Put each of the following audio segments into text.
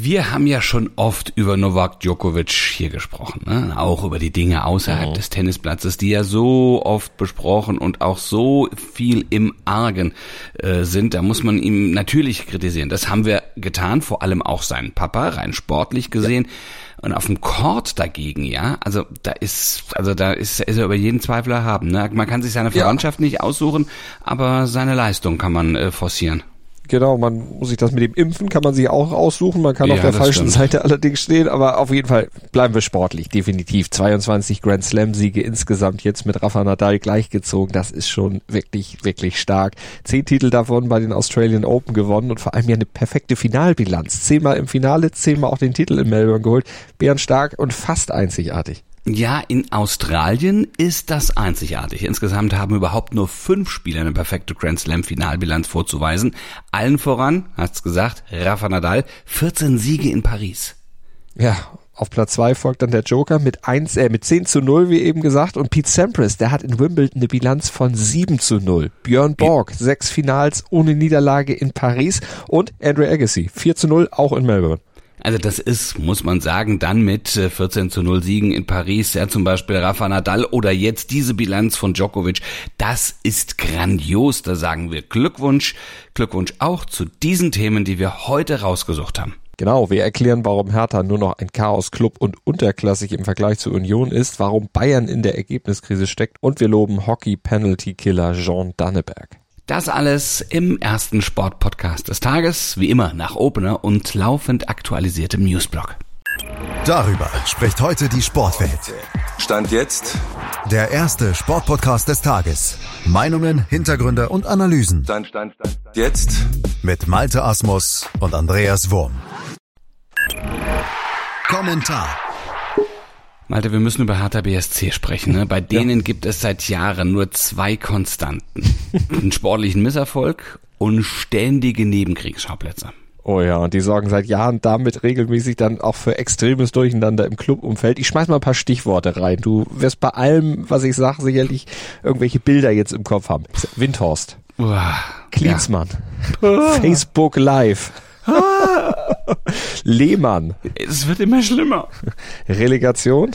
Wir haben ja schon oft über Novak Djokovic hier gesprochen, ne? Auch über die Dinge außerhalb des Tennisplatzes, die ja so oft besprochen und auch so viel im Argen sind. Da muss man ihm natürlich kritisieren. Das haben wir getan, vor allem auch seinen Papa, rein sportlich gesehen. Ja. Und auf dem Court dagegen, ja, also da ist er über jeden Zweifel erhaben, ne? Man kann sich seine Verwandtschaft nicht aussuchen, aber seine Leistung kann man forcieren. Genau, man muss sich das mit dem Impfen, kann man sich auch aussuchen, man kann auf der falschen Seite allerdings stehen, aber auf jeden Fall bleiben wir sportlich, definitiv. 22 Grand Slam Siege insgesamt jetzt mit Rafa Nadal gleichgezogen, das ist schon wirklich, wirklich stark. 10 Titel davon bei den Australian Open gewonnen und vor allem ja eine perfekte Finalbilanz. 10-mal im Finale, 10-mal auch den Titel in Melbourne geholt, bärenstark und fast einzigartig. Ja, in Australien ist das einzigartig. Insgesamt haben überhaupt nur 5 Spieler eine perfekte Grand Slam Finalbilanz vorzuweisen. Allen voran, hat's gesagt, Rafa Nadal, 14 Siege in Paris. Ja, auf Platz 2 folgt dann der Joker mit 10-0, wie eben gesagt. Und Pete Sampras, der hat in Wimbledon eine Bilanz von 7-0. Björn Borg, 6 Finals ohne Niederlage in Paris. Und Andre Agassi, 4-0, auch in Melbourne. Also das ist, muss man sagen, dann mit 14-0 Siegen in Paris, ja, zum Beispiel Rafa Nadal oder jetzt diese Bilanz von Djokovic, das ist grandios, da sagen wir Glückwunsch auch zu diesen Themen, die wir heute rausgesucht haben. Genau, wir erklären, warum Hertha nur noch ein Chaos-Club und unterklassig im Vergleich zur Union ist, warum Bayern in der Ergebniskrise steckt und wir loben Hockey-Penalty-Killer Jean Danneberg. Das alles im ersten Sportpodcast des Tages, wie immer nach Opener und laufend aktualisiertem Newsblog. Darüber spricht heute die Sportwelt. Stand jetzt der erste Sportpodcast des Tages. Meinungen, Hintergründe und Analysen. Stand. Jetzt mit Malte Asmus und Andreas Wurm. Kommentar. Malte, wir müssen über Hertha BSC sprechen, ne? Bei denen gibt es seit Jahren nur 2 Konstanten. Einen sportlichen Misserfolg und ständige Nebenkriegsschauplätze. Oh ja, und die sorgen seit Jahren damit regelmäßig dann auch für extremes Durcheinander im Clubumfeld. Ich schmeiß mal ein paar Stichworte rein. Du wirst bei allem, was ich sage, sicherlich irgendwelche Bilder jetzt im Kopf haben. Windhorst. Klinsmann. Ja. Facebook Live. Lehmann. Es wird immer schlimmer. Relegation.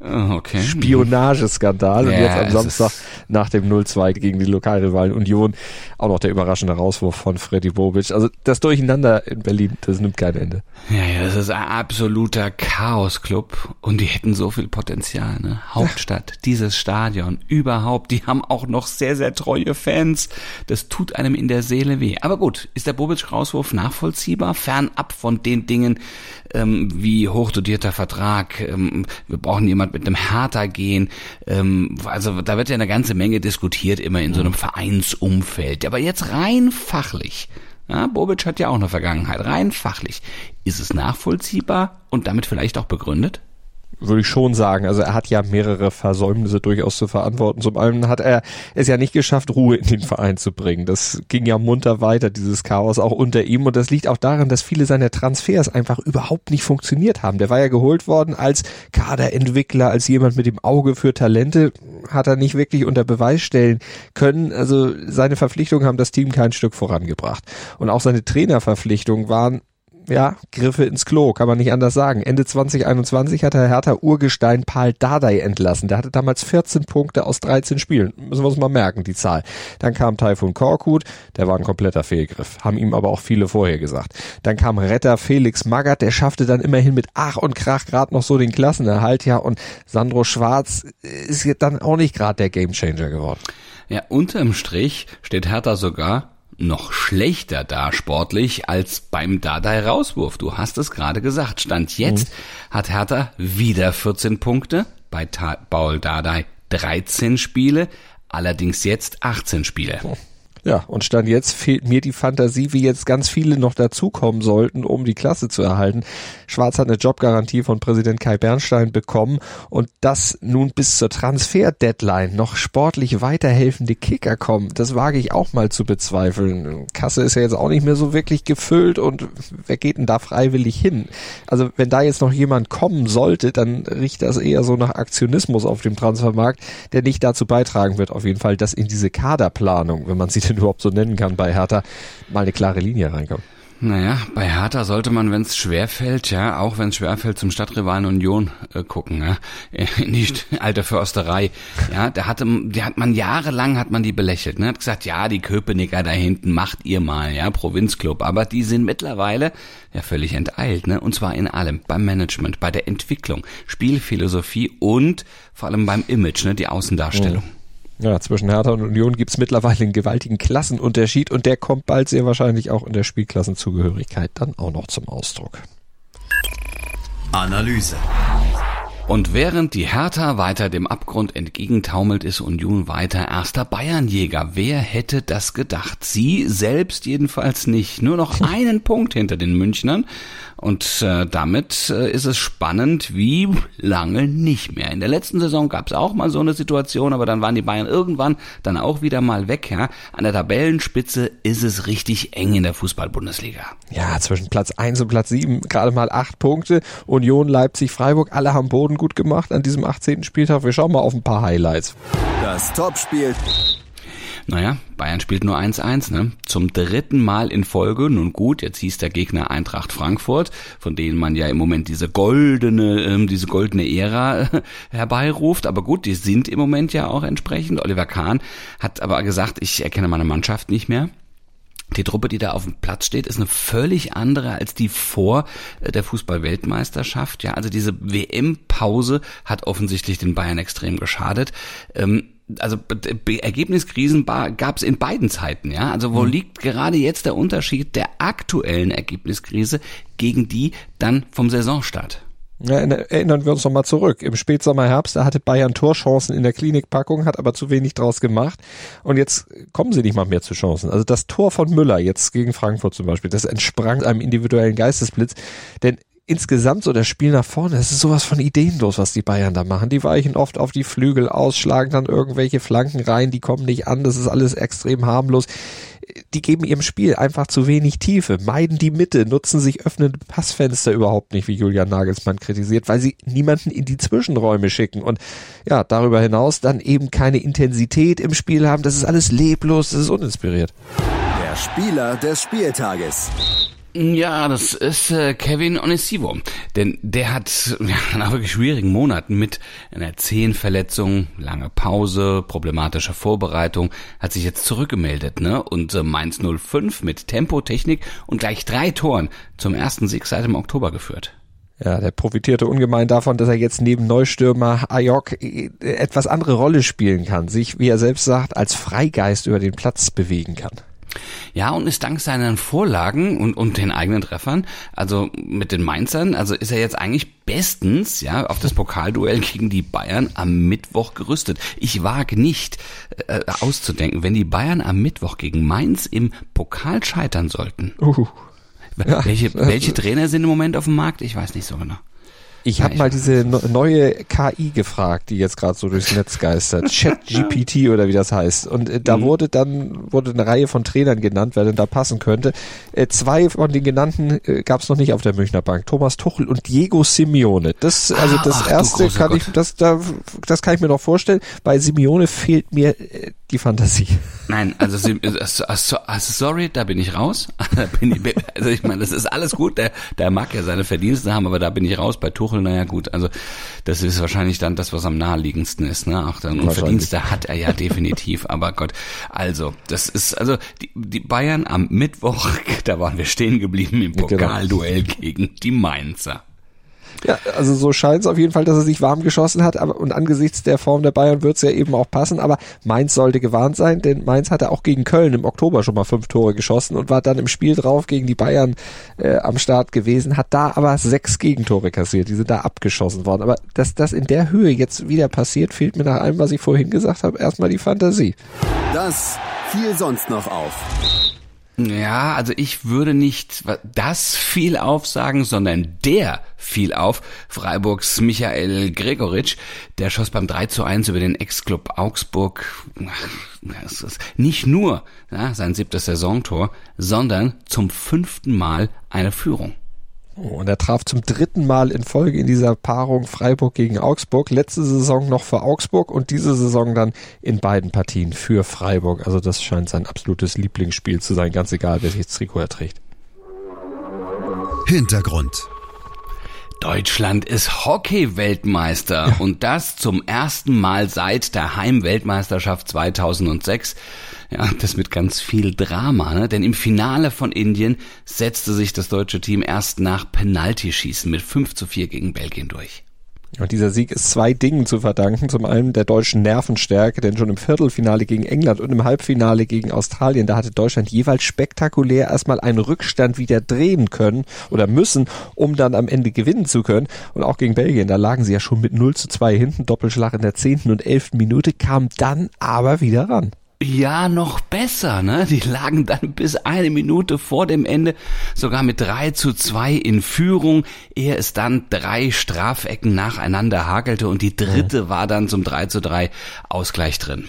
Okay. Spionageskandal. Ja, und jetzt am Samstag nach dem 0-2 gegen die Lokalrivalen Union auch noch der überraschende Rauswurf von Freddy Bobic. Also das Durcheinander in Berlin, das nimmt kein Ende. Ja, das ist ein absoluter Chaos-Club und die hätten so viel Potenzial, ne? Hauptstadt, dieses Stadion, überhaupt, die haben auch noch sehr, sehr treue Fans. Das tut einem in der Seele weh. Aber gut, ist der Bobic-Rauswurf nachvollziehbar? Fernab von den Dingen wie hochdotierter Vertrag, wir brauchen jemanden mit einem Hertha gehen, also da wird ja eine ganze Menge diskutiert immer in so einem Vereinsumfeld, aber jetzt rein fachlich, ja, Bobic hat ja auch eine Vergangenheit, rein fachlich, ist es nachvollziehbar und damit vielleicht auch begründet? Würde ich schon sagen. Also er hat ja mehrere Versäumnisse durchaus zu verantworten. Zum einen hat er es ja nicht geschafft, Ruhe in den Verein zu bringen. Das ging ja munter weiter, dieses Chaos auch unter ihm. Und das liegt auch daran, dass viele seiner Transfers einfach überhaupt nicht funktioniert haben. Der war ja geholt worden als Kaderentwickler, als jemand mit dem Auge für Talente, hat er nicht wirklich unter Beweis stellen können. Also seine Verpflichtungen haben das Team kein Stück vorangebracht. Und auch seine Trainerverpflichtungen waren Griffe ins Klo, kann man nicht anders sagen. Ende 2021 hat der Hertha-Urgestein Pal Dardai entlassen. Der hatte damals 14 Punkte aus 13 Spielen. Müssen wir uns mal merken, die Zahl. Dann kam Typhoon Korkut, der war ein kompletter Fehlgriff. Haben ihm aber auch viele vorher gesagt. Dann kam Retter Felix Maggert, der schaffte dann immerhin mit Ach und Krach gerade noch so den Klassenerhalt. Ja, und Sandro Schwarz ist dann auch nicht gerade der Gamechanger geworden. Ja, unterm Strich steht Hertha sogar noch schlechter da sportlich als beim Dardai-Rauswurf. Du hast es gerade gesagt. Stand jetzt hat Hertha wieder 14 Punkte, bei Pal Dardai 13 Spiele, allerdings jetzt 18 Spiele. Ja, und Stand jetzt fehlt mir die Fantasie, wie jetzt ganz viele noch dazukommen sollten, um die Klasse zu erhalten. Schwarz hat eine Jobgarantie von Präsident Kai Bernstein bekommen und dass nun bis zur Transfer-Deadline noch sportlich weiterhelfende Kicker kommen, das wage ich auch mal zu bezweifeln. Kasse ist ja jetzt auch nicht mehr so wirklich gefüllt und wer geht denn da freiwillig hin? Also wenn da jetzt noch jemand kommen sollte, dann riecht das eher so nach Aktionismus auf dem Transfermarkt, der nicht dazu beitragen wird, auf jeden Fall, dass in diese Kaderplanung, wenn man sie überhaupt so nennen kann bei Hertha, mal eine klare Linie reinkommen. Naja, bei Hertha sollte man, wenn es schwerfällt, ja, auch wenn es schwerfällt, zum Stadtrivalen Union gucken, ja, in die alte Försterei, ja, die hat man jahrelang die belächelt, ne, hat gesagt, ja, die Köpenicker da hinten, macht ihr mal, ja, Provinzclub, aber die sind mittlerweile ja völlig enteilt, ne, und zwar in allem, beim Management, bei der Entwicklung, Spielphilosophie und vor allem beim Image, ne, die Außendarstellung. Oh. Ja, zwischen Hertha und Union gibt's mittlerweile einen gewaltigen Klassenunterschied und der kommt bald sehr wahrscheinlich auch in der Spielklassenzugehörigkeit dann auch noch zum Ausdruck. Analyse. Und während die Hertha weiter dem Abgrund entgegentaumelt, ist Union weiter erster Bayernjäger. Wer hätte das gedacht? Sie selbst jedenfalls nicht. Nur noch einen Punkt hinter den Münchnern. Und damit ist es spannend wie lange nicht mehr. In der letzten Saison gab es auch mal so eine Situation, aber dann waren die Bayern irgendwann dann auch wieder mal weg. Ja? An der Tabellenspitze ist es richtig eng in der Fußball-Bundesliga. Ja, zwischen Platz 1 und Platz 7 gerade mal 8 Punkte. Union, Leipzig, Freiburg, alle haben Boden gut gemacht an diesem 18. Spieltag. Wir schauen mal auf ein paar Highlights. Das Topspiel. Naja, Bayern spielt nur 1-1, ne? Zum dritten Mal in Folge. Nun gut, jetzt hieß der Gegner Eintracht Frankfurt, von denen man ja im Moment diese goldene Ära herbeiruft. Aber gut, die sind im Moment ja auch entsprechend. Oliver Kahn hat aber gesagt, ich erkenne meine Mannschaft nicht mehr. Die Truppe, die da auf dem Platz steht, ist eine völlig andere als die vor der Fußball-Weltmeisterschaft. Ja, also diese WM-Pause hat offensichtlich den Bayern extrem geschadet. Also Ergebniskrisen gab es in beiden Zeiten, ja. Also wo liegt gerade jetzt der Unterschied der aktuellen Ergebniskrise gegen die dann vom Saisonstart? Ja, erinnern wir uns nochmal zurück. Im Spätsommer, Herbst, da hatte Bayern Torchancen in der Klinikpackung, hat aber zu wenig draus gemacht. Und jetzt kommen sie nicht mal mehr zu Chancen. Also das Tor von Müller jetzt gegen Frankfurt zum Beispiel, das entsprang einem individuellen Geistesblitz. Denn insgesamt so das Spiel nach vorne, es ist sowas von ideenlos, was die Bayern da machen. Die weichen oft auf die Flügel aus, schlagen dann irgendwelche Flanken rein, die kommen nicht an, das ist alles extrem harmlos. Die geben ihrem Spiel einfach zu wenig Tiefe, meiden die Mitte, nutzen sich öffnende Passfenster überhaupt nicht, wie Julian Nagelsmann kritisiert, weil sie niemanden in die Zwischenräume schicken und ja, darüber hinaus dann eben keine Intensität im Spiel haben. Das ist alles leblos, das ist uninspiriert. Der Spieler des Spieltages. Ja, das ist Kevin Onesivo, denn der hat nach wirklich schwierigen Monaten mit einer Zehenverletzung, lange Pause, problematischer Vorbereitung, hat sich jetzt zurückgemeldet, ne? Und Mainz 05 mit Tempo, Technik und gleich 3 Toren zum ersten Sieg seit dem Oktober geführt. Ja, der profitierte ungemein davon, dass er jetzt neben Neustürmer Ayok etwas andere Rolle spielen kann, sich, wie er selbst sagt, als Freigeist über den Platz bewegen kann. Ja, und ist dank seinen Vorlagen und den eigenen Treffern, also mit den Mainzern, also ist er jetzt eigentlich bestens, ja, auf das Pokalduell gegen die Bayern am Mittwoch gerüstet. Ich wage nicht auszudenken, wenn die Bayern am Mittwoch gegen Mainz im Pokal scheitern sollten. Ja. Welche Trainer sind im Moment auf dem Markt? Ich weiß nicht so genau. Ich habe mal diese neue KI gefragt, die jetzt gerade so durchs Netz geistert, ChatGPT oder wie das heißt. Und da wurde eine Reihe von Trainern genannt, wer denn da passen könnte. 2 von den genannten gab es noch nicht auf der Münchner Bank. Thomas Tuchel und Diego Simeone. Das kann ich mir noch vorstellen. Bei Simeone fehlt mir die Fantasie. Nein, da bin ich raus. Also ich meine, das ist alles gut. Der mag ja seine Verdienste haben, aber da bin ich raus. Bei Tuchel, naja gut, also das ist wahrscheinlich dann das, was am naheliegendsten ist, ne? Ach, dann Verdienste hat er ja definitiv, aber Gott, also das ist, also die Bayern am Mittwoch, da waren wir stehen geblieben im Pokalduell gegen die Mainzer. Ja, also so scheint es auf jeden Fall, dass er sich warm geschossen hat, aber und angesichts der Form der Bayern wird es ja eben auch passen, aber Mainz sollte gewarnt sein, denn Mainz hatte auch gegen Köln im Oktober schon mal 5 Tore geschossen und war dann im Spiel drauf gegen die Bayern am Start gewesen, hat da aber 6 Gegentore kassiert, die sind da abgeschossen worden, aber dass das in der Höhe jetzt wieder passiert, fehlt mir nach allem, was ich vorhin gesagt habe, erstmal die Fantasie. Das fiel sonst noch auf. Ja, also ich würde nicht das viel aufsagen, sondern der fiel auf. Freiburgs Michael Gregoritsch, der schoss beim 3:1 über den Ex-Club Augsburg. Das ist nicht nur sein 7. Saisontor, sondern zum 5. Mal eine Führung. Und er traf zum 3. Mal in Folge in dieser Paarung Freiburg gegen Augsburg. Letzte Saison noch für Augsburg und diese Saison dann in beiden Partien für Freiburg. Also das scheint sein absolutes Lieblingsspiel zu sein, ganz egal, welches Trikot er trägt. Hintergrund. Deutschland ist Hockey-Weltmeister und das zum ersten Mal seit der Heim-Weltmeisterschaft 2006. Ja, das mit ganz viel Drama, ne? Denn im Finale von Indien setzte sich das deutsche Team erst nach Penaltyschießen mit 5:4 gegen Belgien durch. Und dieser Sieg ist zwei Dingen zu verdanken. Zum einen der deutschen Nervenstärke, denn schon im Viertelfinale gegen England und im Halbfinale gegen Australien, da hatte Deutschland jeweils spektakulär erstmal einen Rückstand wieder drehen können oder müssen, um dann am Ende gewinnen zu können. Und auch gegen Belgien, da lagen sie ja schon mit 0:2 hinten, Doppelschlag in der 10. und 11. Minute, kam dann aber wieder ran. Ja, noch besser, ne? Die lagen dann bis eine Minute vor dem Ende sogar mit 3:2 in Führung, ehe es dann 3 Strafecken nacheinander hakelte und die dritte war dann zum 3:3 Ausgleich drin.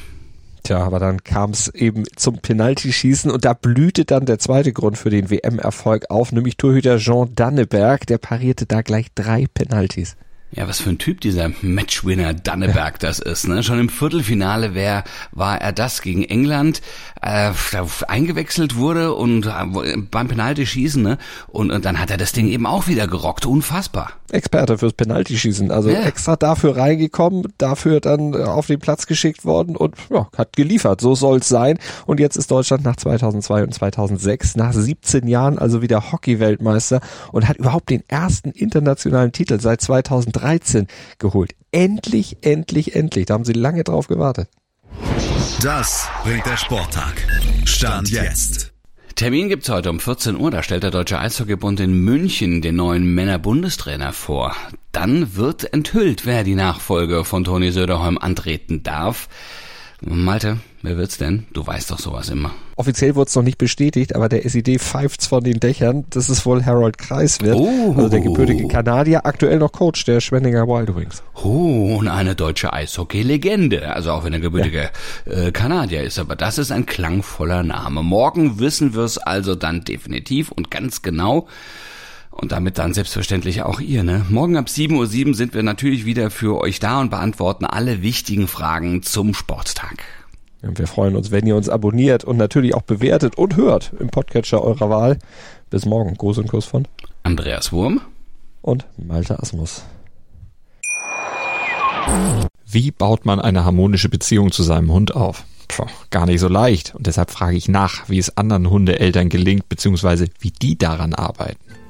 Tja, aber dann kam es eben zum Penaltyschießen und da blühte dann der zweite Grund für den WM-Erfolg auf, nämlich Torhüter Jean Danneberg, der parierte da gleich 3 Penaltys. Ja, was für ein Typ dieser Matchwinner Danneberg das ist, ne? Schon im Viertelfinale war er das gegen England, da eingewechselt wurde und beim Penaltyschießen, ne? Und dann hat er das Ding eben auch wieder gerockt, unfassbar. Experte fürs Penaltyschießen, also extra dafür reingekommen, dafür dann auf den Platz geschickt worden und ja, hat geliefert, so soll's sein. Und jetzt ist Deutschland nach 2002 und 2006, nach 17 Jahren also wieder Hockey-Weltmeister und hat überhaupt den ersten internationalen Titel seit 2013 geholt. Endlich. Da haben sie lange drauf gewartet. Das bringt der Sporttag. Stand jetzt. Termin gibt's heute um 14 Uhr. Da stellt der Deutsche Eishockeybund in München den neuen Männer-Bundestrainer vor. Dann wird enthüllt, wer die Nachfolge von Toni Söderholm antreten darf. Malte, wer wird's denn? Du weißt doch sowas immer. Offiziell wurde es noch nicht bestätigt, aber der SID pfeift's von den Dächern, dass es wohl Harold Kreis wird. Oh. Also der gebürtige Kanadier, aktuell noch Coach der Schwenninger Wild Wings. Oh, und eine deutsche Eishockey-Legende. Also auch wenn er gebürtiger Kanadier ist, aber das ist ein klangvoller Name. Morgen wissen wir's also dann definitiv und ganz genau. Und damit dann selbstverständlich auch ihr, ne? Morgen ab 7:07 Uhr sind wir natürlich wieder für euch da und beantworten alle wichtigen Fragen zum Sporttag. Und wir freuen uns, wenn ihr uns abonniert und natürlich auch bewertet und hört im Podcatcher eurer Wahl. Bis morgen. Gruß und Kuss von Andreas Wurm und Malte Asmus. Wie baut man eine harmonische Beziehung zu seinem Hund auf? Gar nicht so leicht. Und deshalb frage ich nach, wie es anderen Hundeeltern gelingt, beziehungsweise wie die daran arbeiten.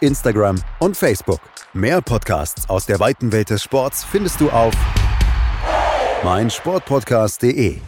Instagram und Facebook. Mehr Podcasts aus der weiten Welt des Sports findest du auf meinsportpodcast.de.